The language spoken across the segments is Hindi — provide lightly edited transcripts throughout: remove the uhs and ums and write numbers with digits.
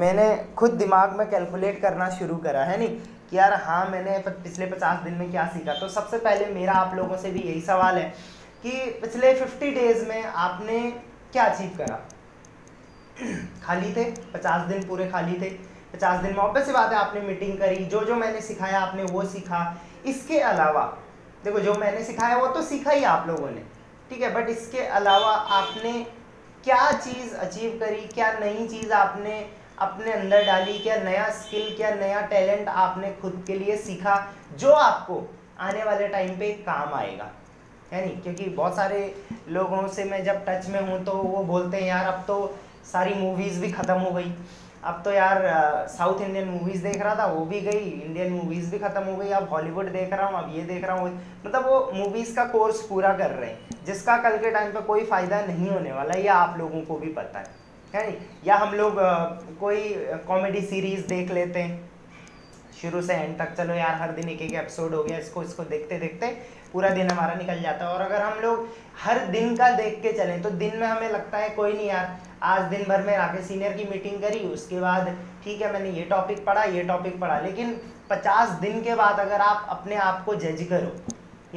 मैंने खुद दिमाग में कैलकुलेट करना शुरू करा है नहीं कि यार हाँ मैंने पिछले 50 दिन में क्या सीखा। तो सबसे पहले मेरा आप लोगों से भी यही सवाल है कि पिछले 50 डेज़ में आपने क्या अचीव करा। खाली थे 50 दिन, पूरे खाली थे 50 दिन में। ऑब्वियस सी बात है आपने मीटिंग करी, जो जो मैंने सिखाया आपने वो सीखा। इसके अलावा देखो जो मैंने सिखाया वो तो सीखा ही आप लोगों ने, ठीक है, बट इसके अलावा आपने क्या चीज़ अचीव करी, क्या नई चीज़ आपने अपने अंदर डाली, क्या नया स्किल, क्या नया टैलेंट आपने खुद के लिए सीखा जो आपको आने वाले टाइम पे काम आएगा, है नहीं। क्योंकि बहुत सारे लोगों से मैं जब टच में हूँ तो वो बोलते हैं यार अब तो सारी मूवीज़ भी ख़त्म हो गई, अब तो यार साउथ इंडियन मूवीज़ देख रहा था वो भी गई, इंडियन मूवीज़ भी ख़त्म हो गई, अब हॉलीवुड देख रहा हूँ, अब ये देख रहा हूँ, मतलब वो मूवीज़ का कोर्स पूरा कर रहे हैं जिसका कल के टाइम पे कोई फ़ायदा नहीं होने वाला, ये आप लोगों को भी पता है, है नहीं। या हम लोग कोई कॉमेडी सीरीज़ देख लेते हैं शुरू से एंड तक, चलो यार हर दिन एक एक एपिसोड हो गया, इसको इसको देखते देखते पूरा दिन हमारा निकल जाता है। और अगर हम लोग हर दिन का देख के चलें तो दिन में हमें लगता है कोई नहीं यार आज दिन भर में राकेश सीनियर की मीटिंग करी, उसके बाद ठीक है मैंने ये टॉपिक पढ़ा, ये टॉपिक पढ़ा। लेकिन 50 दिन के बाद अगर आप अपने आप को जज करो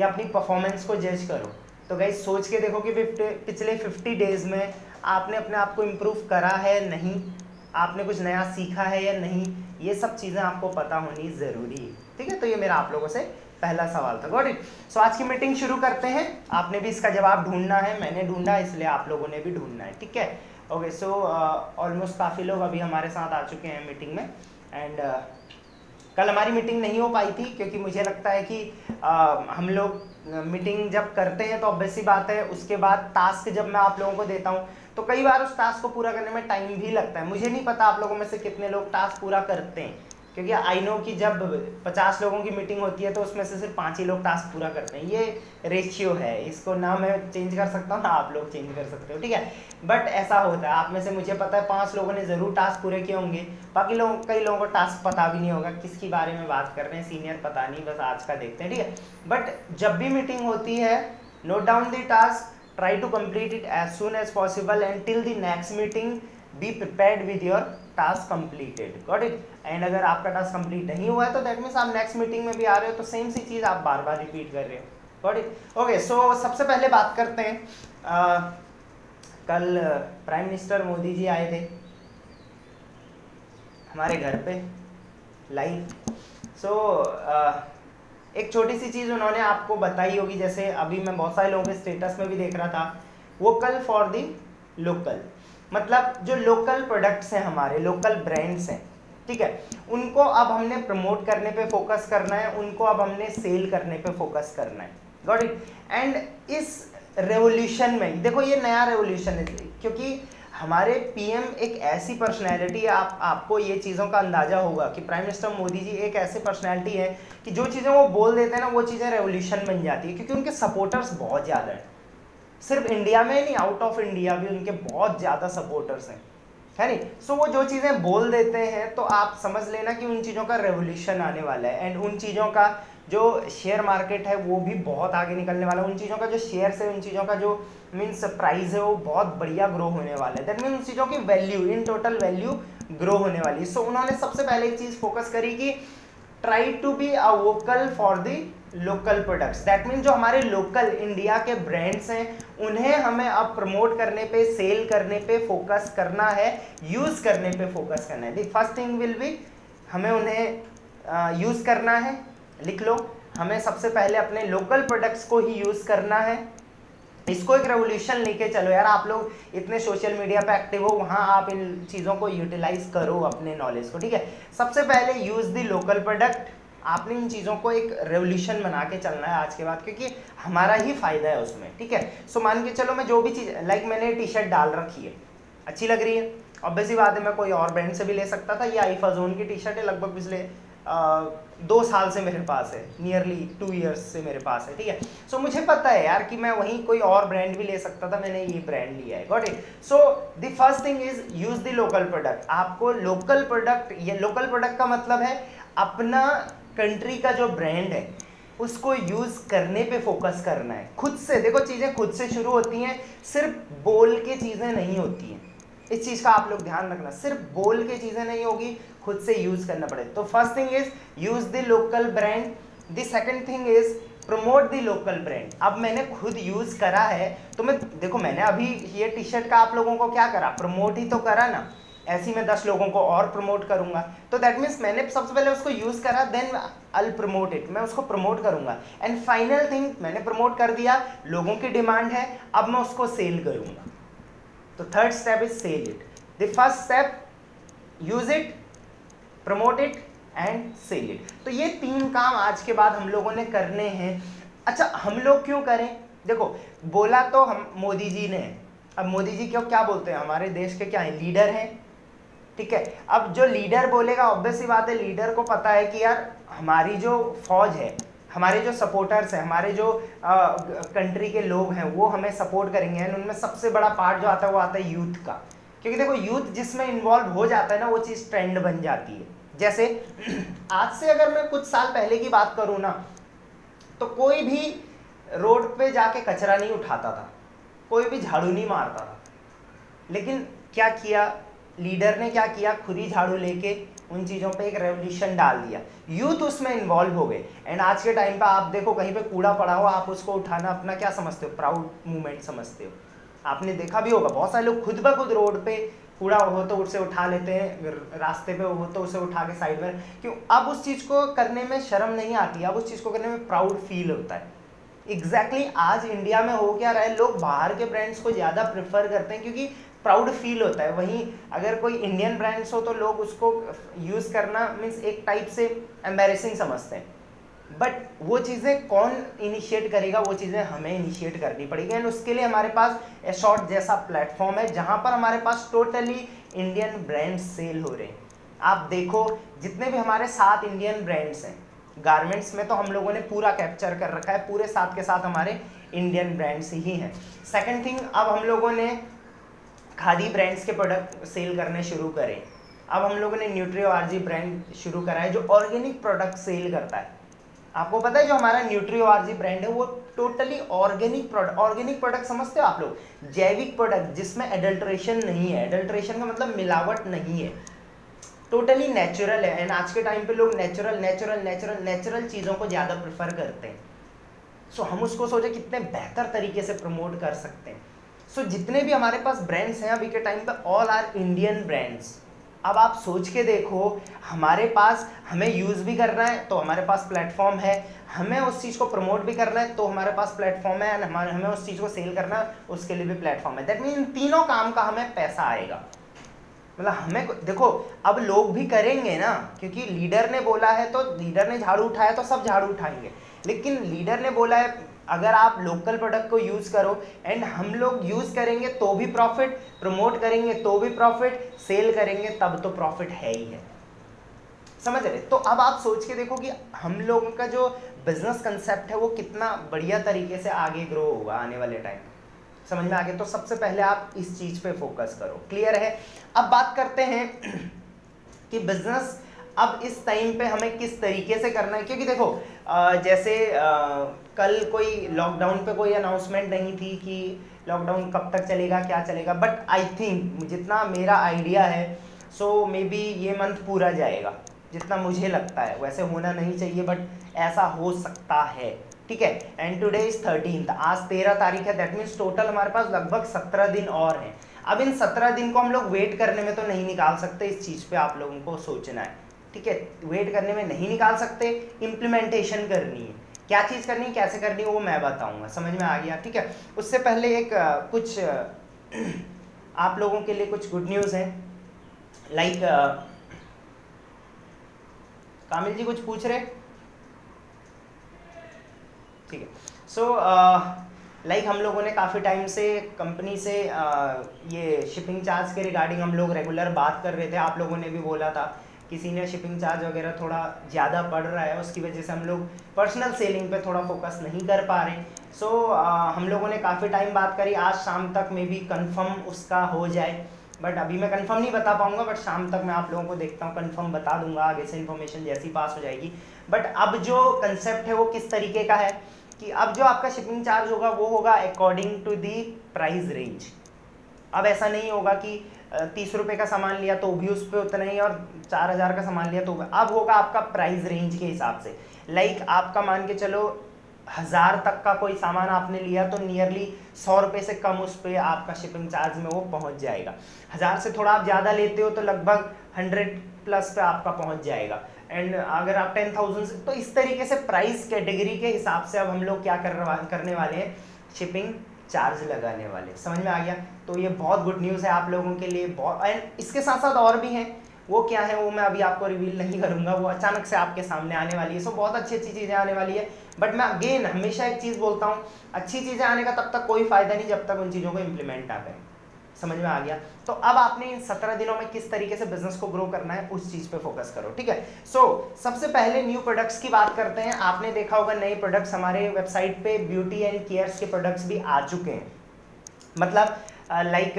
या अपनी परफॉर्मेंस को जज करो तो गाइस सोच के देखो कि पिछले 50 डेज़ में आपने अपने आप को इम्प्रूव करा है नहीं, आपने कुछ नया सीखा है या नहीं, ये सब चीज़ें आपको पता होनी ज़रूरी है, ठीक है। तो ये मेरा आप लोगों से पहला सवाल था। Got it. सो आज की मीटिंग शुरू करते हैं। आपने भी इसका जवाब ढूंढना है, मैंने ढूंढा इसलिए आप लोगों ने भी ढूंढना है, ठीक है। ओके सो ऑलमोस्ट काफ़ी लोग अभी हमारे साथ आ चुके हैं मीटिंग में। एंड कल हमारी मीटिंग नहीं हो पाई थी क्योंकि मुझे लगता है कि हम लोग मीटिंग जब करते हैं तो ऑब्वियस सी बात है उसके बाद टास्क जब मैं आप लोगों को देता हूँ तो कई बार उस टास्क को पूरा करने में टाइम भी लगता है। मुझे नहीं पता आप लोगों में से कितने लोग टास्क पूरा करते हैं, क्योंकि आई नो कि जब 50 लोगों की मीटिंग होती है तो उसमें से सिर्फ 5 ही लोग टास्क पूरा करते हैं। ये रेशियो है, इसको ना मैं चेंज कर सकता हूँ ना आप लोग चेंज कर सकते हो, ठीक है, बट ऐसा होता है। आप में से मुझे पता है 5 लोगों ने ज़रूर टास्क पूरे किए होंगे, बाकी लोगों कई लोगों को टास्क पता भी नहीं होगा किसके बारे में बात कर रहे हैं, सीनियर पता नहीं, बस आज का देखते हैं, ठीक है। बट जब भी मीटिंग होती है note down the task, try to complete it as soon as possible and till the next meeting be prepared with your task completed. Got it. And अगर आपका टास्क कंप्लीट नहीं हुआ है तो दैट मीन्स आप नेक्स्ट मीटिंग में भी आ रहे हो तो सेम सी चीज़ आप बार बार रिपीट कर रहे हो। Got it. ओके सो सबसे पहले बात करते हैं, कल प्राइम मिनिस्टर मोदी जी आए थे हमारे घर पे लाइव। सो एक छोटी सी चीज़ उन्होंने आपको बताई होगी, जैसे अभी मैं बहुत सारे लोगों के स्टेटस में भी देख रहा था, वोकल फॉर दी लोकल, मतलब जो लोकल प्रोडक्ट्स हैं हमारे, लोकल ब्रांड्स हैं, ठीक है, उनको अब हमने प्रमोट करने पे फोकस करना है, उनको अब हमने सेल करने पे फोकस करना है। Got it. एंड इस रेवोल्यूशन में देखो ये नया रेवोल्यूशन है क्योंकि हमारे पीएम एक ऐसी पर्सनैलिटी है, आपको ये चीज़ों का अंदाज़ा होगा कि प्राइम मिनिस्टर मोदी जी एक ऐसी पर्सनैलिटी है कि जो चीज़ें वो बोल देते हैं ना वो चीज़ें रेवोल्यूशन बन जाती है, क्योंकि उनके सपोर्टर्स बहुत ज़्यादा हैं, सिर्फ इंडिया में नहीं आउट ऑफ इंडिया भी उनके बहुत ज़्यादा सपोर्टर्स हैं, है नहीं। सो वो जो चीज़ें बोल देते हैं तो आप समझ लेना कि उन चीज़ों का रेवोल्यूशन आने वाला है। एंड उन चीज़ों का जो शेयर मार्केट है वो भी बहुत आगे निकलने वाला है, उन चीज़ों का जो शेयर्स है, उन चीज़ों का जो मीन्स प्राइस है वो बहुत बढ़िया ग्रो होने वाला है। दैट मीन उन चीज़ों की वैल्यू, इन टोटल वैल्यू ग्रो होने वाली है। सो उन्होंने सबसे पहले एक चीज़ फोकस करी कि try to be a vocal for the local products. That mean जो हमारे लोकल इंडिया के ब्रांड्स हैं उन्हें हमें अब प्रमोट करने पे, सेल करने पे फोकस करना है, यूज़ करने पे फोकस करना है। The first thing will be हमें उन्हें यूज़ करना है, लिख लो, हमें सबसे पहले अपने लोकल प्रोडक्ट्स को ही यूज़ करना है। इसको एक रेवोल्यूशन लेके चलो यार, आप लोग इतने सोशल मीडिया पे एक्टिव हो, वहाँ आप इन चीज़ों को यूटिलाइज करो अपने नॉलेज को, ठीक है। सबसे पहले यूज़ दी लोकल प्रोडक्ट, आपने इन चीज़ों को एक रेवोल्यूशन बना के चलना है आज के बाद, क्योंकि हमारा ही फ़ायदा है उसमें, ठीक है। सो मान के चलो मैं जो भी चीज़ लाइक मैंने टी शर्ट डाल रखी है, अच्छी लग रही है, ऑब्वियस ही बात है मैं कोई और ब्रांड से भी ले सकता था। ये आईफाजोन की टी शर्ट है, लगभग पिछले 2 साल से मेरे पास है, नियरली 2 ईयर्स से मेरे पास है, ठीक है। सो मुझे पता है यार कि मैं वहीं कोई और ब्रांड भी ले सकता था, मैंने ये ब्रांड लिया है। Got it. So the first thing is use the local product. आपको लोकल प्रोडक्ट, ये लोकल प्रोडक्ट का मतलब है अपना कंट्री का जो ब्रांड है उसको यूज़ करने पे फोकस करना है खुद से। देखो चीज़ें खुद से शुरू होती हैं, सिर्फ बोल के चीज़ें नहीं होती हैं, इस चीज़ का आप लोग ध्यान रखना, सिर्फ बोल के चीज़ें नहीं होगी, खुद से यूज़ करना पड़े। तो first thing is use the local brand, the second thing is promote the local brand. अब मैंने खुद यूज़ करा है तो मैं देखो, मैंने अभी ये टी शर्ट का आप लोगों को क्या करा, प्रमोट ही तो करा ना, ऐसी मैं 10 लोगों को और प्रमोट करूंगा। तो दैट मीन्स मैंने सबसे पहले उसको यूज़ करा, देन आई प्रमोट इट, मैं उसको प्रमोट करूंगा। एंड फाइनल थिंग, मैंने प्रमोट कर दिया, लोगों की डिमांड है, अब मैं उसको सेल करूंगा। तो third step is sell it. The first step use it, promote it and sell it. तो ये तीन काम आज के बाद हम लोगों ने करने हैं। अच्छा, हम लोग क्यों करें? देखो, बोला तो हम मोदी जी ने, अब मोदी जी क्यों क्या बोलते हैं, हमारे देश के क्या हैं, लीडर हैं, ठीक है। अब जो लीडर बोलेगा, ऑब्वियस सी बात है लीडर को पता है कि यार हमारी जो फौज है, हमारे जो सपोर्टर्स हैं, हमारे जो कंट्री के लोग हैं, वो हमें सपोर्ट करेंगे। एंड उनमें सबसे बड़ा पार्ट जो आता है वो आता है यूथ का, क्योंकि देखो यूथ जिसमें इन्वॉल्व हो जाता है ना, वो चीज़ ट्रेंड बन जाती है। जैसे आज से अगर मैं कुछ साल पहले की बात करूँ ना, तो कोई भी रोड पे जाके कचरा नहीं उठाता था, कोई भी झाड़ू नहीं मारता था। लेकिन क्या किया लीडर ने, क्या किया, खुद ही झाड़ू लेके उन चीज़ों पे एक रेवोल्यूशन डाल दिया, यूथ उसमें इन्वॉल्व हो गए। एंड आज के टाइम पे आप देखो, कहीं पे कूड़ा पड़ा हो, आप उसको उठाना अपना क्या समझते हो, प्राउड मूवमेंट समझते हो। आपने देखा भी होगा बहुत सारे लोग खुद ब खुद रोड पे कूड़ा हो तो उसे उठा लेते हैं, रास्ते पे हो तो उसे उठा के साइड में, क्यों? अब उस चीज़ को करने में शर्म नहीं आती, अब उस चीज़ को करने में प्राउड फील होता है। एग्जैक्टली आज इंडिया में हो क्या रहा है, लोग बाहर के ब्रांड्स को ज़्यादा प्रेफर करते हैं क्योंकि प्राउड फील होता है। वहीं अगर कोई इंडियन ब्रांड्स हो तो लोग उसको यूज़ करना मीन्स एक टाइप से एम्बेरेसिंग समझते हैं। बट वो चीज़ें कौन इनिशिएट करेगा, वो चीज़ें हमें इनिशिएट करनी पड़ेगी। एंड उसके लिए हमारे पास एशॉर्ट जैसा प्लेटफॉर्म है, जहाँ पर हमारे पास टोटली इंडियन ब्रांड्स सेल हो रहे हैं। आप देखो जितने भी हमारे 7 इंडियन ब्रांड्स हैं गारमेंट्स में, तो हम लोगों ने पूरा कैप्चर कर रखा है, पूरे 7 के 7 हमारे इंडियन ब्रांड्स ही हैं। सेकेंड थिंग, अब हम लोगों ने खादी ब्रांड्स के प्रोडक्ट सेल करने शुरू करें। अब हम लोगों ने न्यूट्रियो आरजी ब्रांड शुरू करा है, जो ऑर्गेनिक प्रोडक्ट सेल करता है। आपको पता है जो हमारा न्यूट्रियो आरजी ब्रांड है वो totally organic product, organic product समझते हो आप लोग, जैविक प्रोडक्ट जिसमें एडल्ट्रेशन नहीं है। एडल्ट्रेशन का मतलब मिलावट नहीं है, टोटली नेचुरल है। एंड आज के टाइम पे लोग नेचुरल नेचुरल नेचुरल नेचुरल चीज़ों को ज़्यादा प्रेफर करते हैं। सो हम उसको सोचे कितने बेहतर तरीके से प्रमोट कर सकते हैं। सो जितने भी हमारे पास ब्रांड्स हैं अभी के टाइम पे, ऑल आर इंडियन ब्रांड्स। अब आप सोच के देखो, हमारे पास हमें यूज़ भी करना है तो हमारे पास प्लेटफॉर्म है, हमें उस चीज़ को प्रमोट भी करना है तो हमारे पास प्लेटफॉर्म है, एंड हमें उस चीज़ को सेल करना है उसके लिए भी प्लेटफॉर्म है। दैट मीन इन तीनों काम का हमें पैसा आएगा। मतलब हमें देखो, अब लोग भी करेंगे ना, क्योंकि लीडर ने बोला है तो लीडर ने झाड़ू उठाया तो सब झाड़ू उठाएंगे। लेकिन लीडर ने बोला है, अगर आप लोकल प्रोडक्ट को यूज़ करो, एंड हम लोग यूज़ करेंगे तो भी प्रॉफिट, प्रमोट करेंगे तो भी प्रॉफिट, सेल करेंगे तब तो प्रॉफिट है ही है। समझ रहे? तो अब आप सोच के देखो कि हम लोगों का जो बिजनेस कंसेप्ट है वो कितना बढ़िया तरीके से आगे ग्रो होगा आने वाले टाइम में। समझ में आ गया? तो सबसे पहले आप इस चीज़ पे फोकस करो। क्लियर है? अब बात करते हैं कि बिजनेस अब इस टाइम पे हमें किस तरीके से करना है, क्योंकि देखो जैसे कल कोई लॉकडाउन पे कोई अनाउंसमेंट नहीं थी कि लॉकडाउन कब तक चलेगा, क्या चलेगा। बट आई थिंक जितना मेरा आइडिया है, सो मे बी ये मंथ पूरा जाएगा, जितना मुझे लगता है। वैसे होना नहीं चाहिए बट ऐसा हो सकता है, ठीक है। एंड टुडे इज़ 13th, आज 13 तारीख है। दैट मीन्स टोटल हमारे पास लगभग 17 दिन और हैं। अब इन 17 दिन को हम लोग वेट करने में तो नहीं निकाल सकते, इस चीज़ पे आप लोगों को सोचना है, ठीक है। वेट करने में नहीं निकाल सकते, इम्प्लीमेंटेशन करनी है। क्या चीज़ करनी है, कैसे करनी है, वो मैं बताऊँगा। समझ में आ गया? ठीक है। उससे पहले एक कुछ आप लोगों के लिए कुछ गुड न्यूज़ है। लाइक कामिल जी कुछ पूछ रहे, ठीक है। सो लाइक हम लोगों ने काफ़ी टाइम से कंपनी से ये शिपिंग चार्ज के रिगार्डिंग हम लोग रेगुलर बात कर रहे थे। आप लोगों ने भी बोला था किसी ने शिपिंग चार्ज वगैरह थोड़ा ज़्यादा पड़ रहा है, उसकी वजह से हम लोग पर्सनल सेलिंग पे थोड़ा फोकस नहीं कर पा रहे। सो हम लोगों ने काफ़ी टाइम बात करी, आज शाम तक मे बी कन्फर्म उसका हो जाए। बट अभी मैं कंफर्म नहीं बता पाऊंगा, बट शाम तक मैं आप लोगों को देखता हूँ कंफर्म बता दूंगा, आगे से इन्फॉर्मेशन जैसी पास हो जाएगी। बट अब जो कंसेप्ट है वो किस तरीके का है कि अब जो आपका शिपिंग चार्ज होगा वो होगा according to the price range. अब ऐसा नहीं होगा कि ₹30 का सामान लिया तो भी उस पर उतना ही, और 4000 का सामान लिया तो अब होगा आपका प्राइस रेंज के हिसाब से। लाइक आपका मान के चलो 1000 तक का कोई सामान आपने लिया तो नियरली ₹100 से कम उस पर आपका शिपिंग चार्ज में वो पहुंच जाएगा। 1000 से थोड़ा आप ज़्यादा लेते हो तो लगभग 100+ पे आपका पहुंच जाएगा। एंड अगर आप 10000 से, तो इस तरीके से प्राइस कैटेगरी के हिसाब से अब हम लोग क्या करने वाले हैं, शिपिंग चार्ज लगाने वाले। समझ में आ गया? तो ये बहुत गुड न्यूज़ है आप लोगों के लिए बहुत। एंड इसके साथ साथ और भी हैं, वो क्या है वो मैं अभी आपको रिवील नहीं करूंगा, वो अचानक से आपके सामने आने वाली है। सो बहुत अच्छी अच्छी चीज़ें आने वाली है। बट मैं अगेन हमेशा एक चीज़ बोलता हूँ, अच्छी चीज़ें आने का तब तक कोई फ़ायदा नहीं जब तक उन चीज़ों को इम्प्लीमेंट ना करें। समझ में आ गया? तो अब आपने इन 17 दिनों में किस तरीके से बिजनेस को ग्रो करना है उस चीज़ पे फोकस करो, ठीक है। सो सबसे पहले न्यू प्रोडक्ट्स की बात करते हैं। आपने देखा होगा नए प्रोडक्ट्स हमारे वेबसाइट पे ब्यूटी एंड केयर्स के प्रोडक्ट्स भी आ चुके हैं। मतलब लाइक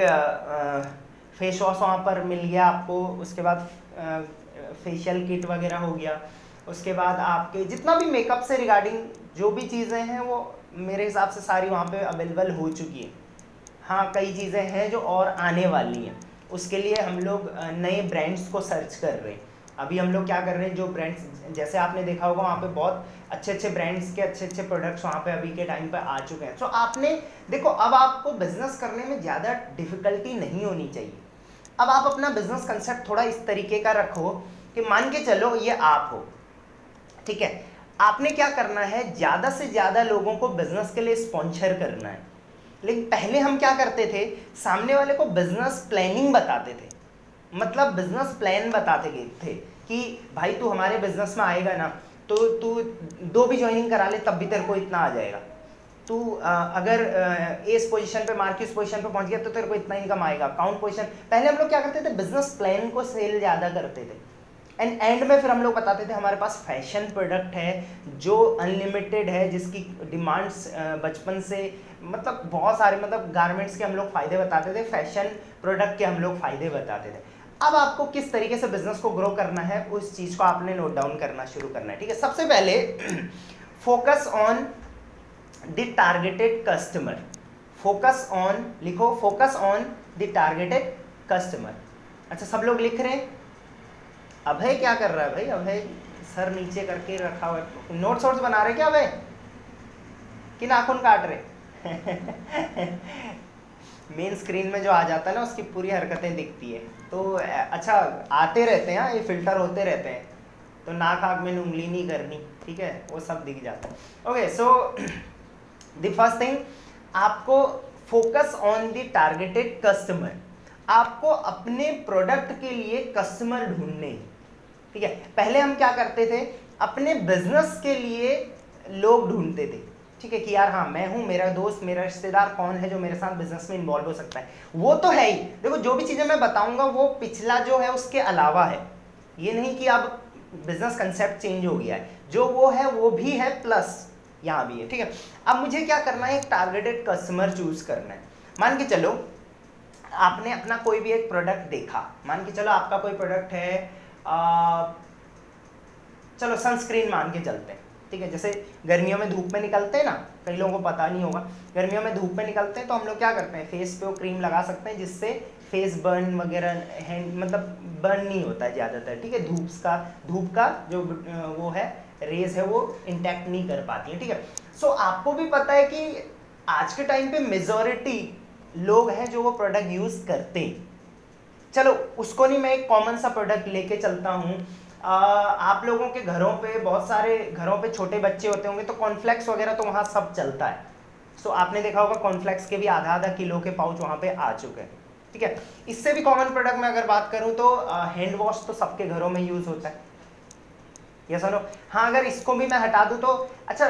फेस वॉश वहाँ पर मिल गया आपको, उसके बाद फेशियल किट वगैरह हो गया, उसके बाद आपके जितना भी मेकअप से रिगार्डिंग जो भी चीज़ें हैं वो मेरे हिसाब से सारी वहाँ पर अवेलेबल हो चुकी हैं। हाँ, कई चीज़ें हैं जो और आने वाली हैं, उसके लिए हम लोग नए ब्रांड्स को सर्च कर रहे हैं। अभी हम लोग क्या कर रहे हैं, जो ब्रांड्स जैसे आपने देखा होगा वहाँ पे बहुत अच्छे अच्छे ब्रांड्स के अच्छे अच्छे प्रोडक्ट्स वहाँ पे अभी के टाइम पे आ चुके हैं। तो आपने देखो अब आपको बिज़नेस करने में ज़्यादा डिफ़िकल्टी नहीं होनी चाहिए। अब आप अपना बिज़नेस कंसेप्ट थोड़ा इस तरीके का रखो कि मान के चलो ये आप हो, ठीक है। आपने क्या करना है, ज़्यादा से ज़्यादा लोगों को बिज़नेस के लिए स्पॉन्सर करना है। लेकिन पहले हम क्या करते थे, सामने वाले को बिजनेस प्लानिंग बताते थे, मतलब बिजनेस प्लान बताते थे कि भाई तू हमारे बिजनेस में आएगा ना तो तू 2 भी ज्वाइनिंग करा ले तब भी तेरे को इतना आ जाएगा, तू अगर इस पोजीशन पे मार्केट पोजीशन पे पहुंच गया तो तेरे को इतना इनकम आएगा, अकाउंट पोजीशन। पहले हम लोग क्या करते थे, बिजनेस प्लान को सेल ज़्यादा करते थे। एंड एंड में फिर हम लोग बताते थे हमारे पास फैशन प्रोडक्ट है जो अनलिमिटेड है, जिसकी डिमांड्स बचपन से, मतलब बहुत सारे, मतलब गारमेंट्स के हम लोग फ़ायदे बताते थे, फैशन प्रोडक्ट के हम लोग फ़ायदे बताते थे। अब आपको किस तरीके से बिज़नेस को ग्रो करना है उस चीज़ को आपने नोट डाउन करना शुरू करना है, ठीक है। सबसे पहले focus on the targeted customer, focus on लिखो, focus on the targeted customer. अच्छा, सब लोग लिख रहे हैं? अभय क्या कर रहा है भाई? अभय सर नीचे करके रखा हुआ है। नोट्स वोट्स बना रहे क्या अभय, कि नाखून काट रहे? मेन स्क्रीन में जो आ जाता है ना उसकी पूरी हरकतें दिखती है, तो अच्छा आते रहते हैं ये फिल्टर होते रहते हैं, तो नाक आग में उंगली नहीं करनी, ठीक है, वो सब दिख जाता है। Okay, so the first thing आपको focus on the targeted customer, आपको अपने प्रोडक्ट के लिए कस्टमर ढूंढने, ठीक है। पहले हम क्या करते थे, अपने बिजनेस के लिए लोग ढूंढते थे, ठीक है, कि यार हाँ मैं हूँ, मेरा दोस्त, मेरा रिश्तेदार कौन है जो मेरे साथ बिजनेस में इन्वॉल्व हो सकता है। वो तो है ही, देखो जो भी चीज़ें मैं बताऊंगा वो पिछला जो है उसके अलावा है, ये नहीं कि अब बिजनेस कंसेप्ट चेंज हो गया है, जो वो है वो भी है प्लस यहाँ भी है, ठीक है। अब मुझे क्या करना है, एक टारगेटेड कस्टमर चूज करना है। मान के चलो आपने अपना कोई भी एक प्रोडक्ट देखा, मान के चलो आपका कोई प्रोडक्ट है, चलो सनस्क्रीन मान के चलते हैं, ठीक है। जैसे गर्मियों में धूप में निकलते हैं ना, कई लोगों को पता नहीं होगा, गर्मियों में धूप में निकलते हैं तो हम लोग क्या करते हैं, फेस पे वो क्रीम लगा सकते हैं जिससे फेस बर्न वगैरह हैंड, मतलब बर्न नहीं होता है ज़्यादातर, ठीक है। धूप का जो वो है रेज है वो इंटैक्ट नहीं कर पाती है, ठीक है। सो आपको भी पता है कि आज के टाइम पर मेजोरिटी लोग हैं जो वो प्रोडक्ट यूज़ करते हैं। चलो उसको नहीं, मैं एक कॉमन सा प्रोडक्ट लेके चलता हूँ। आप लोगों के घरों पे, बहुत सारे घरों पे छोटे बच्चे होते होंगे तो कॉर्नफ्लेक्स वगैरह तो वहाँ सब चलता है। सो आपने देखा होगा कॉर्नफ्लेक्स के भी आधा किलो के पाउच वहाँ पे आ चुके हैं, ठीक है। इससे भी कॉमन प्रोडक्ट में अगर बात करूँ तो हैंड वॉश तो सबके घरों में यूज़ होता है, ये सुनो। हाँ, अगर इसको भी मैं हटा दूँ तो अच्छा,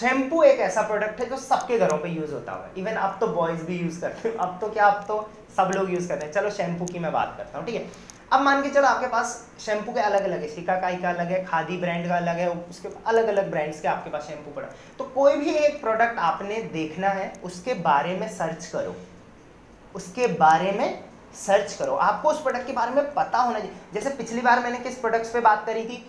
शैम्पू एक ऐसा प्रोडक्ट है जो सबके घरों पे यूज़ होता हुआ है, इवन अब तो बॉयज़ भी यूज़ करते हैं, अब तो क्या, अब तो सब लोग यूज़ करते हैं। चलो शैम्पू की मैं बात करता हूँ, ठीक है। अब मान के चलो आपके पास शैम्पू के अलग अलग है, शिकाकाई का अलग है, खादी ब्रांड का अलग है, उसके अलग अलग ब्रांड्स के आपके पास शैम्पू पड़ा, तो कोई भी एक प्रोडक्ट आपने देखना है उसके बारे में सर्च करो, उसके बारे में सर्च करो, आपको उस प्रोडक्ट के बारे में पता होना चाहिए। जैसे पिछली बार मैंने किस प्रोडक्ट्स पर बात करी थी,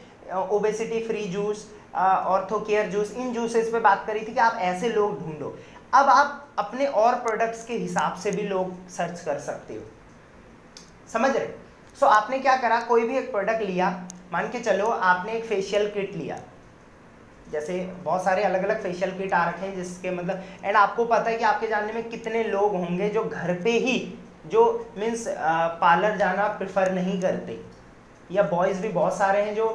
obesity free juice, ortho care juice, इन जूसेस पे बात करी थी कि आप ऐसे लोग ढूंढो। अब आप अपने और प्रोडक्ट्स के हिसाब से भी लोग सर्च कर सकते हो, समझ रहे। सो आपने क्या करा, कोई भी एक प्रोडक्ट लिया, मान के चलो आपने एक फेशियल किट लिया, जैसे बहुत सारे अलग अलग फेशियल किट आ रखे हैं जिसके मतलब, एंड आपको पता है कि आपके जानने में कितने लोग होंगे जो घर पे ही, जो मीन्स पार्लर जाना प्रेफर नहीं करते, या बॉयज़ भी बहुत सारे हैं जो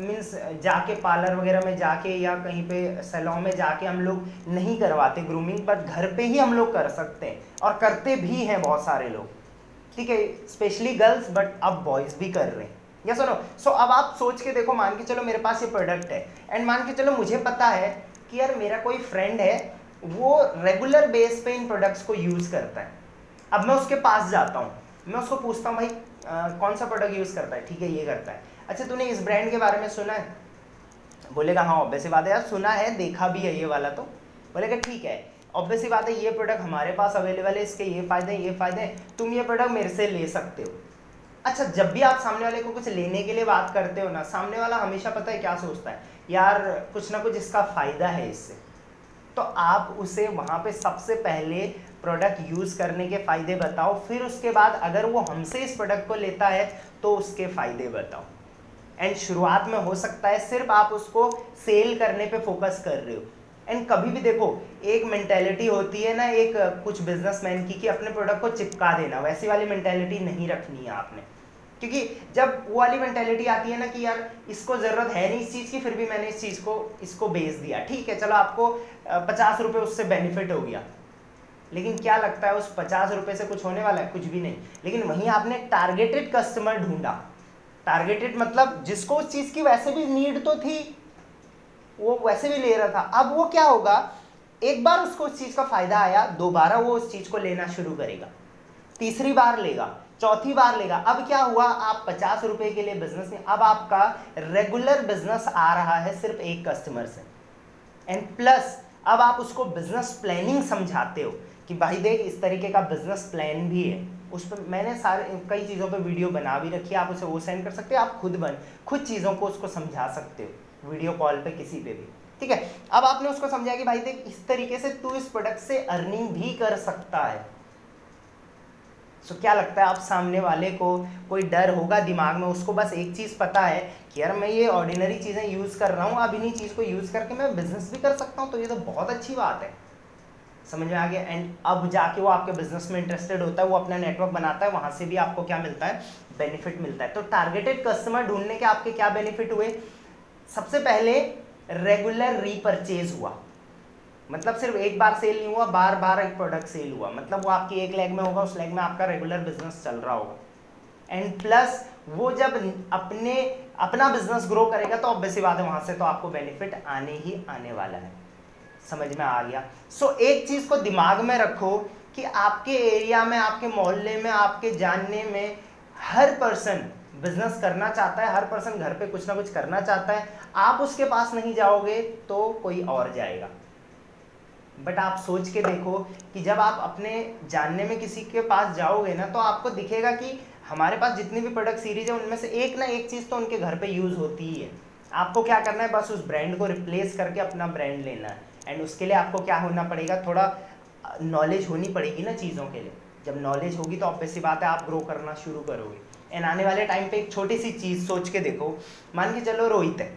मीन्स जाके पार्लर वगैरह में जाके या कहीं पे सैलून में जाके हम लोग नहीं करवाते ग्रूमिंग, पर घर पे ही हम लोग कर सकते हैं और करते भी हैं बहुत सारे लोग, ठीक है, स्पेशली गर्ल्स, बट अब बॉयज़ भी कर रहे हैं। या सुनो, सो अब आप सोच के देखो, मान के चलो मेरे पास ये प्रोडक्ट है एंड मान के चलो मुझे पता है कि यार मेरा कोई फ्रेंड है वो रेगुलर बेस पे इन प्रोडक्ट्स को यूज़ करता है। अब मैं उसके पास जाता हूँ, मैं उसको पूछता हूँ भाई कौन सा प्रोडक्ट यूज़ करता है, ठीक है ये करता है, अच्छा तूने इस ब्रांड के बारे में सुना है? बोलेगा हाँ ऑब्वियस बात है यार सुना है, देखा भी है ये वाला, तो बोलेगा ठीक है ऑब्वियस बात है ये प्रोडक्ट हमारे पास अवेलेबल है, इसके ये फ़ायदे हैं, ये फ़ायदे हैं, तुम ये प्रोडक्ट मेरे से ले सकते हो। अच्छा जब भी आप सामने वाले को कुछ लेने के लिए बात करते हो ना, सामने वाला हमेशा पता है क्या सोचता है, यार कुछ ना कुछ इसका फ़ायदा है इससे, तो आप उसे वहाँ पे सबसे पहले प्रोडक्ट यूज़ करने के फ़ायदे बताओ, फिर उसके बाद अगर वो हमसे इस प्रोडक्ट को लेता है तो उसके फ़ायदे बताओ। एंड शुरुआत में हो सकता है सिर्फ आप उसको सेल करने पे फोकस कर रहे हो। एंड कभी भी देखो एक मेंटेलिटी होती है ना एक कुछ बिजनेसमैन की कि अपने प्रोडक्ट को चिपका देना, वैसी वाली मेंटेलिटी नहीं रखनी है आपने, क्योंकि जब वो वाली मेंटेलिटी आती है ना कि यार इसको ज़रूरत है नहीं इस चीज़ की, फिर भी मैंने इस चीज़ को इसको बेच दिया, ठीक है चलो आपको 50 रुपये उससे बेनिफिट हो गया, लेकिन क्या लगता है उस 50 रुपये से कुछ होने वाला है? कुछ भी नहीं। लेकिन वहीं आपने टारगेटेड कस्टमर ढूंढा, टारगेटेड मतलब जिसको उस चीज़ की वैसे भी नीड तो थी, वो वैसे भी ले रहा था। अब वो क्या होगा, एक बार उसको उस चीज़ का फ़ायदा आया, दोबारा वो उस चीज़ को लेना शुरू करेगा, तीसरी बार लेगा, चौथी बार लेगा। अब क्या हुआ, आप 50 रुपये के लिए बिजनेस में, अब आपका रेगुलर बिजनेस आ रहा है सिर्फ एक कस्टमर से। एंड प्लस अब आप उसको बिजनेस प्लानिंग समझाते हो कि भाई देख इस तरीके का बिजनेस प्लान भी है, उस पर मैंने सारे कई चीज़ों पे वीडियो बना भी रखी है, आप उसे वो सेंड कर सकते हो, आप खुद चीज़ों को उसको समझा सकते हो वीडियो कॉल पे किसी पे भी, ठीक है। अब आपने उसको समझाया कि भाई देख इस तरीके से तू इस प्रोडक्ट से अर्निंग भी कर सकता है। सो क्या लगता है आप सामने वाले को कोई डर होगा दिमाग में? उसको बस एक चीज़ पता है कि यार मैं ये ऑर्डिनरी चीज़ें यूज़ कर रहा हूँ, अब इन्हीं चीज़ को यूज़ करके मैं बिज़नेस भी कर सकता हूँ, तो ये तो बहुत अच्छी बात है, समझ में आ गया। एंड अब जाके वो आपके बिज़नेस में इंटरेस्टेड होता है, वो अपना नेटवर्क बनाता है, वहाँ से भी आपको क्या मिलता है, बेनिफिट मिलता है। तो टारगेटेड कस्टमर ढूंढने के आपके क्या बेनिफिट हुए? सबसे पहले रेगुलर रीपरचेज हुआ, मतलब सिर्फ एक बार सेल नहीं हुआ, बार बार एक प्रोडक्ट सेल हुआ, मतलब वो आपकी एक लेग में होगा, उस लेग में आपका रेगुलर बिजनेस चल रहा होगा। एंड प्लस वो जब अपना बिजनेस ग्रो करेगा तो ऑब्वियस बात है वहाँ से तो आपको बेनिफिट आने ही आने वाला है, समझ में आ गया। सो एक चीज़ को दिमाग में रखो कि आपके एरिया में, आपके मोहल्ले में, आपके जानने में हर पर्सन बिजनेस करना चाहता है, हर पर्सन घर पे कुछ ना कुछ करना चाहता है। आप उसके पास नहीं जाओगे तो कोई और जाएगा, बट आप सोच के देखो कि जब आप अपने जानने में किसी के पास जाओगे ना तो आपको दिखेगा कि हमारे पास जितनी भी प्रोडक्ट सीरीज है उनमें से एक ना एक चीज़ तो उनके घर पे यूज़ होती ही है। आपको क्या करना है, बस उस ब्रांड को रिप्लेस करके अपना ब्रांड लेना है। एंड उसके लिए आपको क्या होना पड़ेगा, थोड़ा नॉलेज होनी पड़ेगी ना चीज़ों के लिए। जब नॉलेज होगी तो ऑब्वियस सी बात है आप ग्रो करना शुरू करोगे। एंड आने वाले टाइम पे एक छोटी सी चीज़ सोच के देखो, मान के चलो रोहित है,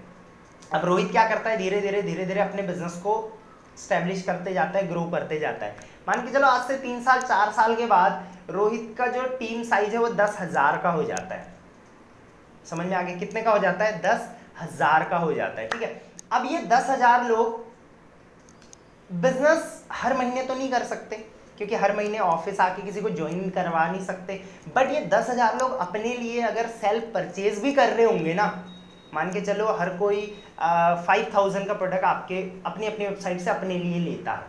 अब रोहित क्या करता है, धीरे धीरे अपने बिजनेस को स्टैब्लिश करते जाता है, ग्रो करते जाता है। मान के चलो आज से 3 साल 4 साल के बाद रोहित का जो टीम साइज है वो 10,000 का हो जाता है, समझ में आ गया, कितने का हो जाता है, 10,000 का हो जाता है, ठीक है। अब ये 10,000 लोग बिजनेस हर महीने तो नहीं कर सकते क्योंकि हर महीने ऑफिस आके किसी को ज्वाइन करवा नहीं सकते, बट ये 10,000 लोग अपने लिए अगर सेल्फ परचेज भी कर रहे होंगे ना, मान के चलो हर कोई 5,000 का प्रोडक्ट आपके अपनी अपनी वेबसाइट से अपने लिए लेता है,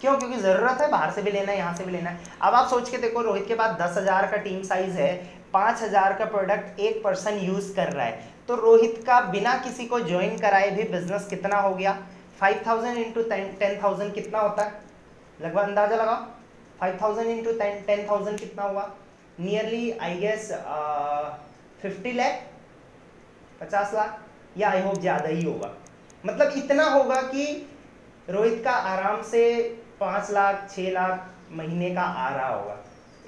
क्यों? क्योंकि ज़रूरत है, बाहर से भी लेना है, यहाँ से भी लेना है। अब आप सोच के देखो रोहित के पास 10,000 का टीम साइज़ है, 5,000 का प्रोडक्ट एक पर्सन यूज़ कर रहा है, तो रोहित का बिना किसी को ज्वाइन कराए भी बिजनेस कितना हो गया, 5,000 × 10,000 कितना होता है, लगभग अंदाज़ा लगाओ, 5,000 × 10,000 कितना हुआ, nearly I guess 50 lakh, 50 lakh, या आई होप ज़्यादा ही होगा। मतलब इतना होगा कि रोहित का आराम से 5 लाख 6 लाख महीने का आ रहा होगा,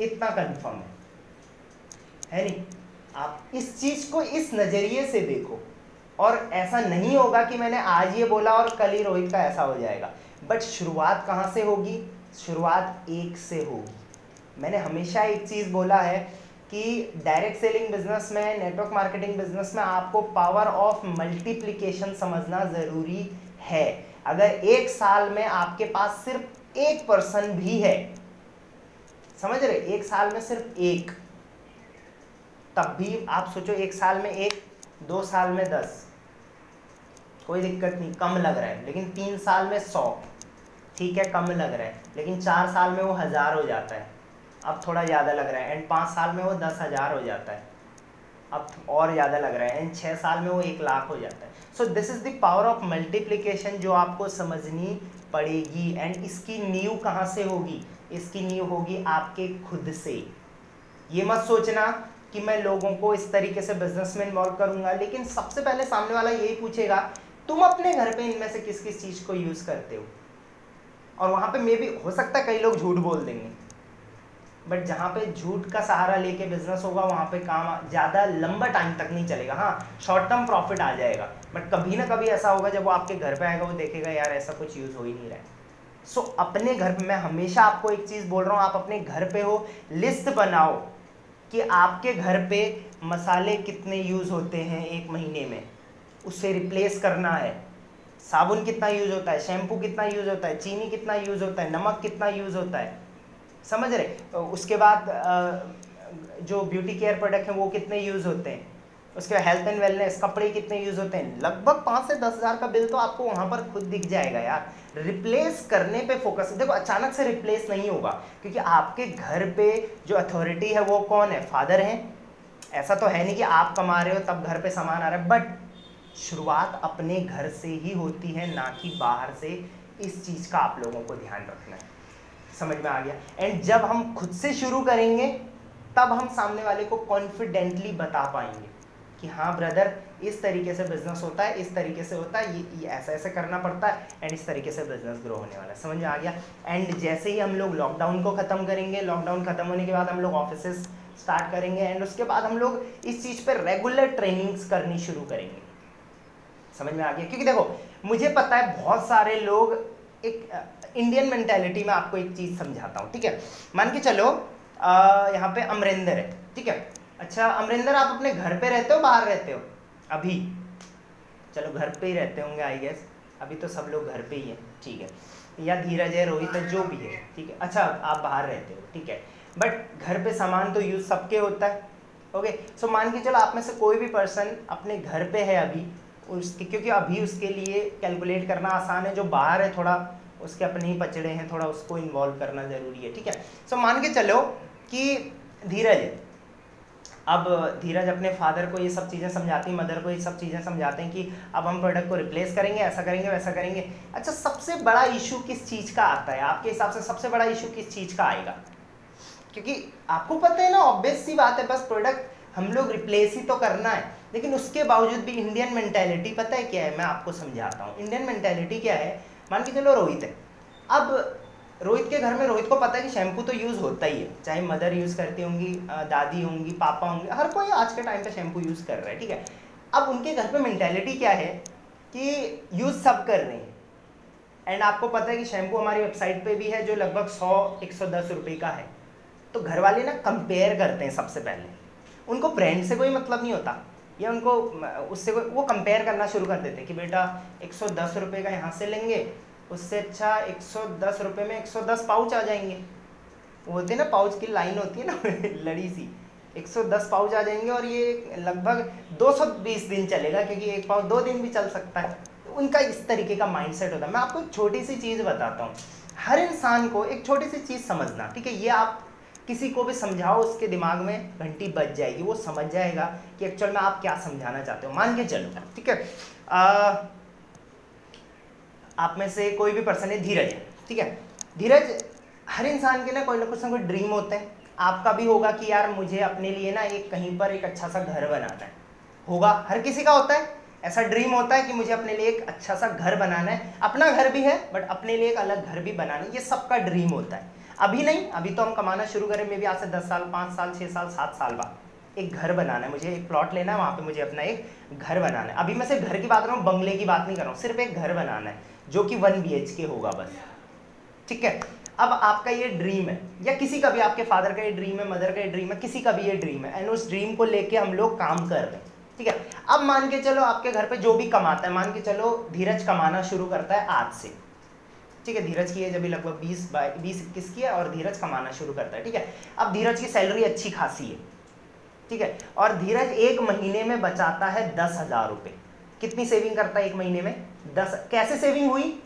इतना कन्फर्म है। है नहीं। आप इस चीज़ को इस नज़रिए से देखो और ऐसा नहीं होगा कि मैंने आज ये बोला और कल ही रोहित का ऐसा हो जाएगा। बट शुरुआत कहाँ से होगी? शुरुआत एक से होगी। मैंने हमेशा एक चीज़ बोला है कि डायरेक्ट सेलिंग बिजनेस में, नेटवर्क मार्केटिंग बिजनेस में आपको पावर ऑफ मल्टीप्लिकेशन समझना ज़रूरी है। अगर एक साल में आपके पास सिर्फ एक पर्सन भी है, समझ रहे, एक साल में सिर्फ एक, तब भी आप सोचो एक साल में एक, 2 साल में 10, कोई दिक्कत नहीं, कम लग रहा है। लेकिन 3 साल में 100, ठीक है, कम लग रहा है। लेकिन 4 साल में वो 1000 हो जाता है, अब थोड़ा ज़्यादा लग रहा है। एंड 5 साल में वो 10,000 हो जाता है, अब और ज़्यादा लग रहा है। एंड 6 साल में वो 1 लाख हो जाता है। So this is the power of multiplication जो आपको समझनी पड़ेगी। एंड इसकी नींव कहाँ से होगी? इसकी नींव होगी आपके खुद से। ये मत सोचना कि मैं लोगों को इस तरीके से बिजनेस में इन्वॉल्व करूंगा, लेकिन सबसे पहले सामने वाला यही पूछेगा तुम अपने घर पे इनमें से किस किस चीज़ को यूज़ करते हो। और वहाँ पे मे भी हो सकता है कई लोग झूठ बोल देंगे, बट जहाँ पे झूठ का सहारा लेके बिजनेस होगा वहाँ पे काम ज़्यादा लंबा टाइम तक नहीं चलेगा। हाँ, शॉर्ट टर्म प्रॉफिट आ जाएगा, बट कभी ना कभी ऐसा होगा जब वो आपके घर पर आएगा वो देखेगा यार ऐसा कुछ यूज़ हो ही नहीं रहा है। सो अपने घर पर, मैं हमेशा आपको एक चीज़ बोल रहा हूँ, आप अपने घर पर हो, लिस्ट बनाओ कि आपके घर पे मसाले कितने यूज़ होते हैं 1 महीने में, उसे रिप्लेस करना है। साबुन कितना यूज़ होता है, शैम्पू कितना यूज़ होता है, चीनी कितना यूज़ होता है, नमक कितना यूज़ होता है, समझ रहे। उसके बाद जो ब्यूटी केयर प्रोडक्ट हैं वो कितने यूज़ होते हैं। उसके बाद हेल्थ एंड वेलनेस, कपड़े कितने यूज़ होते हैं। लगभग 5 से 10 हज़ार का बिल तो आपको वहाँ पर खुद दिख जाएगा यार। रिप्लेस करने पे फोकस देखो, अचानक से रिप्लेस नहीं होगा, क्योंकि आपके घर पे जो अथॉरिटी है वो कौन है? फादर हैं। ऐसा तो है नहीं कि आप कमा रहे हो तब घर पे सामान आ रहा है। बट शुरुआत अपने घर से ही होती है, ना कि बाहर से। इस चीज़ का आप लोगों को ध्यान रखना है। समझ में आ गया? एंड जब हम खुद से शुरू करेंगे तब हम सामने वाले को कॉन्फिडेंटली बता पाएंगे कि हाँ ब्रदर इस तरीके से बिजनेस होता है, इस तरीके से होता है, ये ऐसा ऐसा करना पड़ता है, एंड इस तरीके से बिजनेस ग्रो होने वाला है। समझ में आ गया? एंड जैसे ही हम लोग लॉकडाउन को ख़त्म करेंगे, लॉकडाउन ख़त्म होने के बाद हम लोग ऑफिसेस स्टार्ट करेंगे, एंड उसके बाद हम लोग इस चीज़ पर रेगुलर ट्रेनिंग्स करनी शुरू करेंगे। समझ में आ गया? क्योंकि देखो मुझे पता है बहुत सारे लोग, एक इंडियन मेंटेलिटी में आपको एक चीज़ समझाता हूँ, ठीक है। मान के चलो यहाँ पे अमरिंदर है, ठीक है। अच्छा अमरिंदर, आप अपने घर पे रहते हो बाहर रहते हो? अभी चलो घर पे ही रहते होंगे आई गेस, अभी तो सब लोग घर पे ही हैं, ठीक है। या धीरज है, रोहित है, जो भी है, ठीक है। अच्छा आप बाहर रहते हो, ठीक है, बट घर पे सामान तो यूज़ सबके होता है। ओके, सो मान के चलो आप में से कोई भी पर्सन अपने घर पे है अभी, उसके क्योंकि अभी उसके लिए कैलकुलेट करना आसान है। जो बाहर है थोड़ा उसके अपने ही पचड़े हैं, थोड़ा उसको इन्वॉल्व करना ज़रूरी है, ठीक है। सो मान के चलो कि धीरज, अब धीरज अपने फादर को ये सब चीज़ें समझाती हैं, मदर को ये सब चीज़ें समझाते हैं कि अब हम प्रोडक्ट को रिप्लेस करेंगे, ऐसा करेंगे वैसा करेंगे। अच्छा सबसे बड़ा इशू किस चीज़ का आता है आपके हिसाब से? सबसे बड़ा इशू किस चीज़ का आएगा? क्योंकि आपको पता है ना, ऑब्वियस सी बात है, बस प्रोडक्ट हम लोग रिप्लेस ही तो करना है। लेकिन उसके बावजूद भी इंडियन मेंटेलिटी पता है क्या है, मैं आपको समझाता हूँ। इंडियन मेंटेलिटी क्या है, मान के चलो रोहित है, अब रोहित के घर में रोहित को पता है कि शैम्पू तो यूज़ होता ही है, चाहे मदर यूज़ करती होंगी, दादी होंगी, पापा होंगे, हर कोई आज के टाइम पे शैम्पू यूज़ कर रहा है, ठीक है। अब उनके घर पे मेंटेलिटी क्या है कि यूज़ सब कर रहे हैं। एंड आपको पता है कि शैम्पू हमारी वेबसाइट पे भी है जो लगभग 100-110 रुपये का है। तो घर वाले ना कंपेयर करते हैं सबसे पहले, उनको ब्रांड से कोई मतलब नहीं होता, या उनको उससे कोई, वो कंपेयर करना शुरू कर देते हैं कि बेटा 110 रुपये का यहाँ से लेंगे, उससे अच्छा 110 रुपये में 110 पाउच आ जाएंगे। वो होते हैं ना पाउच की लाइन होती है ना लड़ी सी, 110 पाउच आ जाएंगे और ये लगभग 220 दिन चलेगा, क्योंकि एक पाउच 2 दिन भी चल सकता है। उनका इस तरीके का माइंडसेट होता है। मैं आपको एक छोटी सी चीज़ बताता हूँ, हर इंसान को एक छोटी सी चीज़ समझना, ठीक है। ये आप किसी को भी समझाओ उसके दिमाग में घंटी बज जाएगी, वो समझ जाएगा कि एक्चुअल में आप क्या समझाना चाहते हो। मान के चलो, ठीक है, आप में से कोई भी पर्सन है धीरज है, ठीक है। धीरज, हर इंसान के ना कोई ड्रीम होते हैं। आपका भी होगा कि यार मुझे अपने लिए ना एक कहीं पर एक अच्छा सा घर बनाना है, होगा, हर किसी का होता है। ऐसा ड्रीम होता है कि मुझे अपने लिए एक अच्छा सा घर बनाना है, अपना घर भी है बट अपने लिए एक अलग घर भी बनाना है, ये सबका ड्रीम होता है। अभी नहीं, अभी तो हम कमाना शुरू करें मे भी आज से 10 साल, 5 साल, 6 साल, 7 साल बाद, एक घर बनाना है, मुझे एक प्लॉट लेना है, वहाँ पे मुझे अपना एक घर बनाना है। अभी मैं सिर्फ घर की बात कर रहा हूँ, बंगले की बात नहीं कर रहा हूँ, सिर्फ एक घर बनाना है जो कि 1 BHK होगा बस, ठीक है। अब आपका ये ड्रीम है या किसी का भी, आपके फादर का ये ड्रीम है, मदर का ये ड्रीम है, किसी का भी ये ड्रीम है, एंड उस ड्रीम को लेके हम लोग काम कर रहे हैं, ठीक है। अब मान के चलो आपके घर पे जो भी कमाता है, मान के चलो धीरज कमाना शुरू करता है आज से, ठीक है। धीरज की एज अभी लगभग 20-21 की है और धीरज कमाना शुरू करता है, ठीक है। अब धीरज की सैलरी अच्छी खासी है, ठीक है, और धीरज एक महीने में बचाता है 10,000 रुपये। कितनी सेविंग करता है एक महीने में? 10। कैसे सेविंग हुई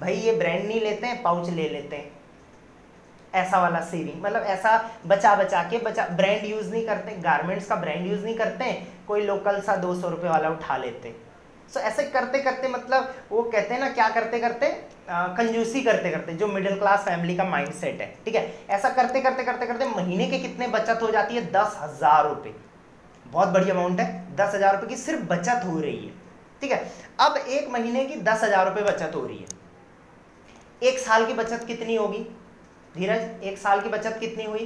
भाई? ये ब्रांड नहीं लेते हैं, पाउच ले लेते हैं, ऐसा वाला सेविंग, मतलब ऐसा बचा बचा के ब्रांड यूज़ नहीं करते, गारमेंट्स का ब्रांड यूज़ नहीं करते हैं, कोई लोकल सा 200 रुपये वाला उठा लेते हैं। सो ऐसे करते करते, मतलब वो कहते हैं ना, क्या करते करते, कंजूसी करते करते, जो मिडिल क्लास फैमिली का माइंडसेट है, ठीक है। ऐसा करते करते करते करते महीने के कितने बचत हो जाती है? 10,000 रुपये। बहुत बड़ी अमाउंट है, 10,000 रुपये की सिर्फ बचत हो रही है, ठीक है। अब एक महीने की 10,000 रुपये बचत हो रही है, एक साल की बचत कितनी होगी धीरज? एक साल की बचत कितनी हुई?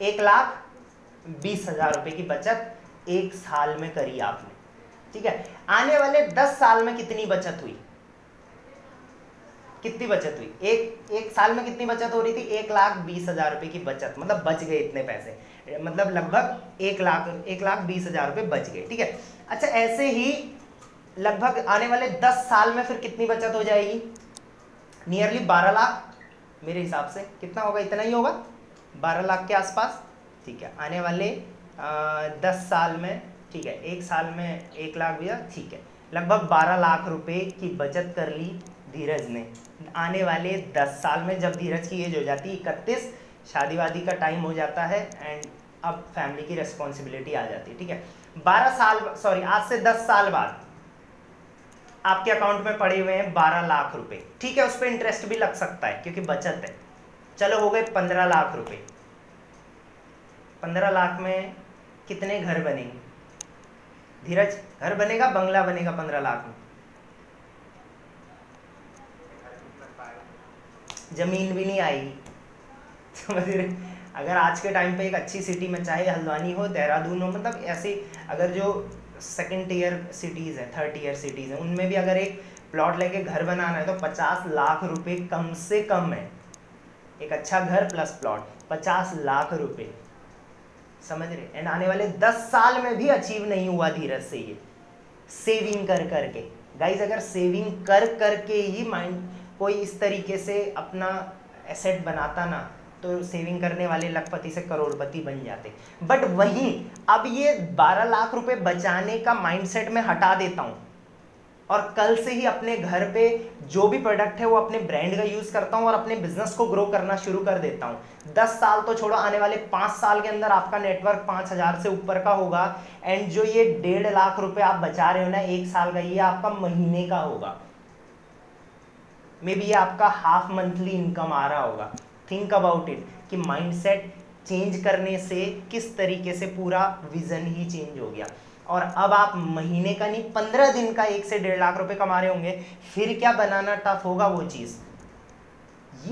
1,20,000 रुपये की बचत एक साल में करी आपने, ठीक है। आने वाले 10 साल में कितनी बचत हुई? कितनी बचत हुई? एक साल में कितनी बचत हो रही थी? 1,20,000 रुपये की बचत, मतलब बच गए इतने पैसे, मतलब लगभग 1,20,000 रुपये बच गए, ठीक है। अच्छा, ऐसे ही लगभग आने वाले 10 साल में फिर कितनी बचत हो जाएगी? नियरली 12 लाख, मेरे हिसाब से कितना होगा, इतना ही होगा, 12 लाख के आसपास, ठीक है। आने वाले 10 साल में, ठीक है, एक साल में 1 लाख भैया, ठीक है, लगभग 12 लाख रुपए की बचत कर ली धीरज ने आने वाले 10 साल में। जब धीरज की एज हो जाती है 31, शादी वादी का टाइम हो जाता है, एंड अब फैमिली की रिस्पॉन्सिबिलिटी आ जाती है, ठीक है। 10 साल बाद आपके अकाउंट में पड़े हुए हैं 12 लाख रुपए, ठीक है। उस पर इंटरेस्ट भी लग सकता है क्योंकि बचत है। चलो, हो गए 15 लाख रुपये। 15 लाख में कितने घर बनेंगे धीरज? घर बनेगा, बंगला बनेगा 15 लाख में, जमीन भी नहीं आएगी, समझ रहे? अगर आज के टाइम पे एक अच्छी सिटी में, चाहे हल्द्वानी हो, देहरादून हो, मतलब ऐसी अगर जो सेकंड टियर सिटीज़ हैं, थर्ड टियर सिटीज़ हैं, उनमें भी अगर एक प्लॉट लेके घर बनाना है तो 50 लाख रुपए कम से कम है। एक अच्छा घर प्लस प्लॉट 50 लाख रुपये, समझ रहे? एंड आने वाले 10 साल में भी अचीव नहीं हुआ धीरज से ये, सेविंग कर कर के। गाइज, अगर सेविंग कर कर के ही माइंड कोई इस तरीके से अपना एसेट बनाता ना, तो सेविंग करने वाले लखपति से करोड़पति बन जाते। बट वहीं अब ये 12 लाख रुपए बचाने का माइंडसेट मैं हटा देता हूँ और कल से ही अपने घर पे जो भी प्रोडक्ट है वो अपने ब्रांड का यूज़ करता हूँ और अपने बिजनेस को ग्रो करना शुरू कर देता हूँ। 10 साल तो छोड़ो, आने वाले 5 साल के अंदर आपका नेटवर्क 5,000 से ऊपर का होगा, एंड जो ये 1.5 लाख रुपए आप बचा रहे हो ना एक साल का, ये आपका महीने का होगा, मे बी ये आपका हाफ मंथली इनकम आ रहा होगा। थिंक अबाउट इट कि माइंडसेट चेंज करने से किस तरीके से पूरा विज़न ही चेंज हो गया। और अब आप महीने का नहीं, 15 दिन का 1 से 1.5 लाख रुपए कमा रहे होंगे, फिर क्या बनाना टफ होगा वो चीज़।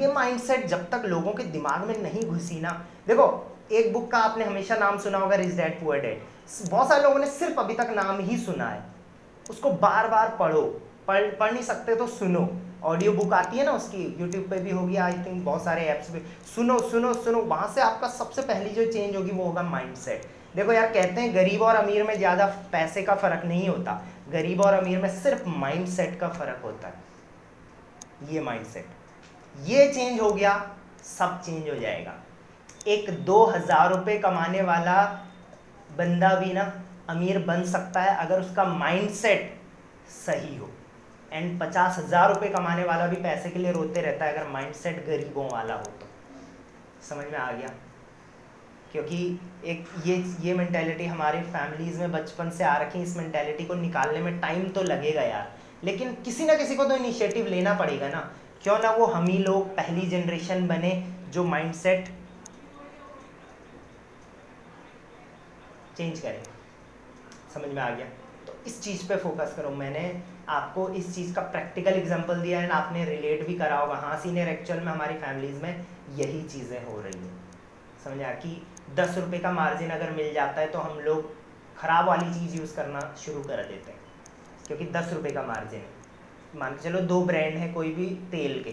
ये माइंडसेट जब तक लोगों के दिमाग में नहीं घुसी ना, देखो एक बुक का आपने हमेशा नाम सुना होगा, रिच डैड पुअर डैड। बहुत सारे लोगों ने सिर्फ अभी तक नाम ही सुना है, उसको बार बार पढ़ो, पढ़ नहीं सकते तो सुनो, ऑडियो बुक आती है ना उसकी, यूट्यूब पे भी होगी, आई थिंक बहुत सारे ऐप्स पे, सुनो सुनो सुनो, वहाँ से आपका सबसे पहली जो चेंज होगी वो होगा माइंडसेट। देखो यार, कहते हैं गरीब और अमीर में ज़्यादा पैसे का फ़र्क नहीं होता, गरीब और अमीर में सिर्फ माइंडसेट का फ़र्क होता है। ये माइंडसेट, ये चेंज हो गया, सब चेंज हो जाएगा। एक 2,000 रुपये कमाने वाला बंदा भी ना अमीर बन सकता है अगर उसका माइंडसेट सही हो, एंड 50,000 रुपये कमाने वाला भी पैसे के लिए रोते रहता है अगर माइंडसेट गरीबों वाला हो तो। समझ में आ गया? क्योंकि एक ये मेंटालिटी हमारे फैमिलीज़ में बचपन से आ रखी है, इस मेंटालिटी को निकालने में टाइम तो लगेगा यार, लेकिन किसी ना किसी को तो इनिशिएटिव लेना पड़ेगा ना, क्यों ना वो हम ही लोग पहली जनरेशन बने जो माइंडसेट चेंज करें। समझ में आ गया? तो इस चीज़ पे फोकस करो। मैंने आपको इस चीज़ का प्रैक्टिकल एग्जाम्पल दिया है, आपने रिलेट भी करा होगा, हाँ सीनियर एक्चुअल में हमारी फैमिलीज़ में यही चीज़ें हो रही हैं। समझ आ कि 10 रुपये का मार्जिन अगर मिल जाता है तो हम लोग ख़राब वाली चीज़ यूज़ करना शुरू कर देते हैं, क्योंकि 10 रुपये का मार्जिन है। मान के चलो 2 ब्रांड है कोई भी तेल के,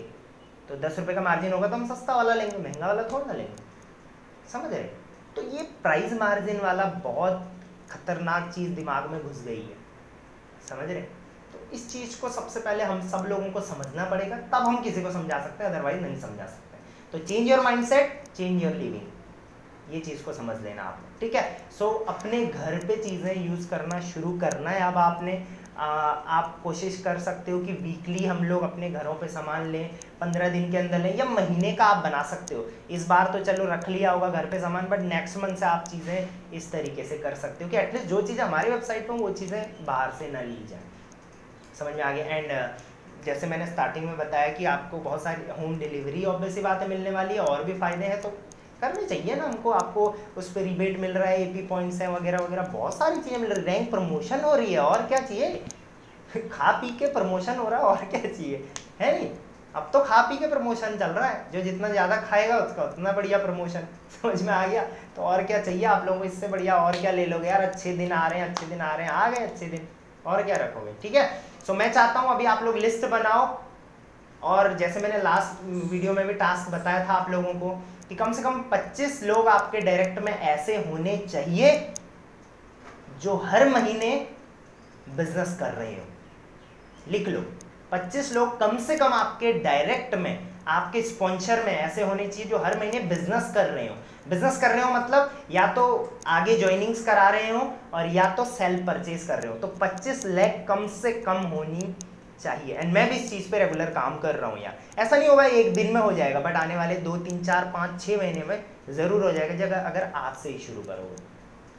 तो 10 रुपये का मार्जिन होगा तो हम सस्ता वाला लेंगे, महंगा वाला थोड़ा ना लेंगे, समझ रहे। तो ये प्राइस मार्जिन वाला बहुत खतरनाक चीज़ दिमाग में घुस गई है, समझ रहे। तो इस चीज़ को सबसे पहले हम सब लोगों को समझना पड़ेगा, तब हम किसी को समझा सकते हैं, अदरवाइज नहीं समझा सकते। तो change your mindset, change your living, ये चीज़ को समझ लेना आपने, ठीक है। सो अपने घर पे चीज़ें यूज़ करना शुरू करना है अब आपने। आप कोशिश कर सकते हो कि वीकली हम लोग अपने घरों पे सामान लें, 15 दिन के अंदर लें, या महीने का आप बना सकते हो। इस बार तो चलो रख लिया होगा घर पे सामान, बट नेक्स्ट मंथ से आप चीज़ें इस तरीके से कर सकते हो कि एटलीस्ट जो चीज़ें हमारी वेबसाइट पर हों वो चीज़ें बाहर से ना ली जाएँ, समझ में आ गया। एंड जैसे मैंने स्टार्टिंग में बताया कि आपको बहुत सारी होम डिलीवरी ऑब्वियसली बातें मिलने वाली है, और भी फ़ायदे हैं तो करने चाहिए ना हमको। आपको उस पर रिबेट मिल रहा है, एपी पॉइंट्स हैं वगैरह वगैरह, बहुत सारी चीज़ें मिल रही, रैंक प्रमोशन हो रही है, और क्या चाहिए। खा पी के प्रमोशन हो रहा है, और क्या चाहिए, है नहीं। अब तो खा पी के प्रमोशन चल रहा है, जो जितना ज़्यादा खाएगा उसका उतना बढ़िया प्रमोशन, समझ में आ गया। तो और क्या चाहिए आप लोगों को, इससे बढ़िया और क्या ले लोगे यार। अच्छे दिन आ रहे हैं, अच्छे दिन आ रहे हैं, आ गए अच्छे दिन, और क्या रखोगे, ठीक है। सो मैं चाहता हूँ अभी आप लोग लिस्ट बनाओ, और जैसे मैंने लास्ट वीडियो में भी टास्क बताया था आप लोगों को कि कम से कम 25 लोग आपके डायरेक्ट में ऐसे होने चाहिए जो हर महीने बिजनेस कर रहे हो। लिख लो, 25 लोग कम से कम आपके डायरेक्ट में, आपके स्पॉन्सर में ऐसे होने चाहिए जो हर महीने बिजनेस कर रहे हो। बिजनेस कर रहे हो मतलब या तो आगे ज्वाइनिंग्स करा रहे हो और या तो सेल्फ परचेज कर रहे हो। तो 25 लाख कम से कम होनी चाहिए। एंड मैं भी इस चीज़ पे रेगुलर काम कर रहा हूँ यार, ऐसा नहीं होगा एक दिन में हो जाएगा, बट आने वाले 2, 3, 4, 5, 6 महीने में ज़रूर हो जाएगा जब अगर आज से ही शुरू करोगे,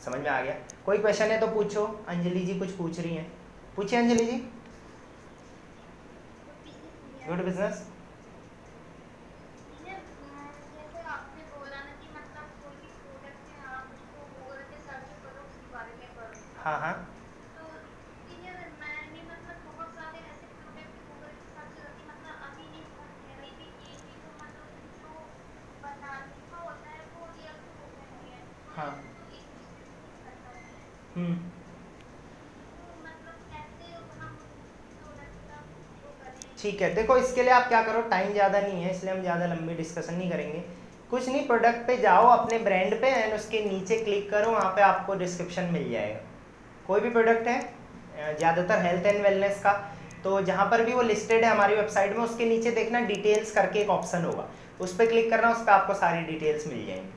समझ में आ गया। कोई क्वेश्चन है तो पूछो। अंजलि जी कुछ पूछ रही हैं, पूछिए अंजलि जी। गुड बिजनेस, हाँ हाँ, तो मैंने मतलब बहुत सारे ऐसे प्रोडक्ट गूगल के साथ चलती, मतलब अभी नहीं समझ रही थी कि ये तो मतलब जो बनाने का होता है वो रियल तो होता है, हाँ, मतलब कैसे हम प्रोडक्ट का वो करें। ठीक है, देखो इसके लिए आप क्या करो, टाइम ज़्यादा नहीं है इसलिए हम ज़्यादा लंबी डिस्कशन नहीं करेंगे। कुछ नहीं, प्रोडक्ट पे जाओ अपने ब्रांड पे एंड उसके नीचे क्लिक करो, वहाँ पे आपको डिस्क्रिप्शन मिल जाएगा। कोई भी प्रोडक्ट है, ज़्यादातर हेल्थ एंड वेलनेस का, तो जहाँ पर भी वो लिस्टेड है हमारी वेबसाइट में उसके नीचे देखना डिटेल्स करके एक ऑप्शन होगा, उस पर क्लिक करना, उस पर आपको सारी डिटेल्स मिल जाएंगी,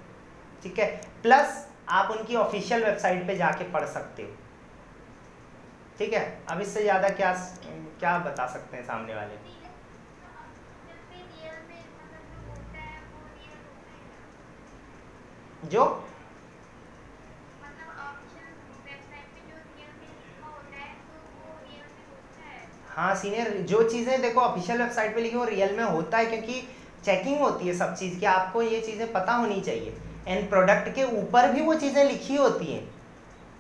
ठीक है। प्लस आप उनकी ऑफिशियल वेबसाइट पे जाके पढ़ सकते हो, ठीक है। अब इससे ज़्यादा क्या क्या बता सकते हैं सामने वाले को। जो हाँ सीनियर, जो चीज़ें देखो ऑफिशियल वेबसाइट पे लिखी वो रियल में होता है, क्योंकि चेकिंग होती है सब चीज़ की, आपको ये चीज़ें पता होनी चाहिए। एंड प्रोडक्ट के ऊपर भी वो चीज़ें लिखी होती हैं,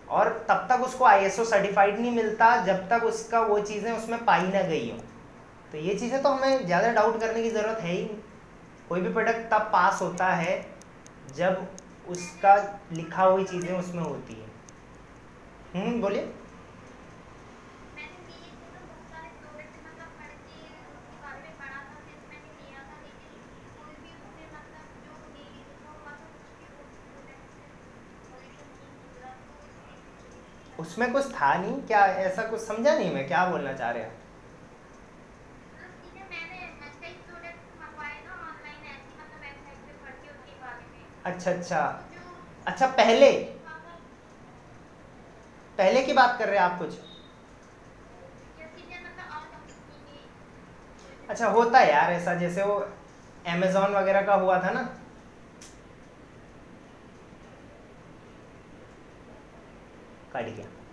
और तब तक उसको ISO सर्टिफाइड नहीं मिलता जब तक उसका वो चीज़ें उसमें पाई ना गई हों। तो ये चीज़ें तो हमें ज़्यादा डाउट करने की ज़रूरत है ही नहीं। कोई भी प्रोडक्ट तब पास होता है जब उसका लिखा हुई चीज़ें उसमें होती हैं। बोलिए, उसमें कुछ था नहीं क्या, ऐसा कुछ समझा नहीं मैं, क्या बोलना चाह रहे हैं। अच्छा अच्छा अच्छा, पहले पहले की बात कर रहे हैं आप कुछ। अच्छा होता है यार ऐसा, जैसे वो Amazon वगैरह का हुआ था ना, कट गया।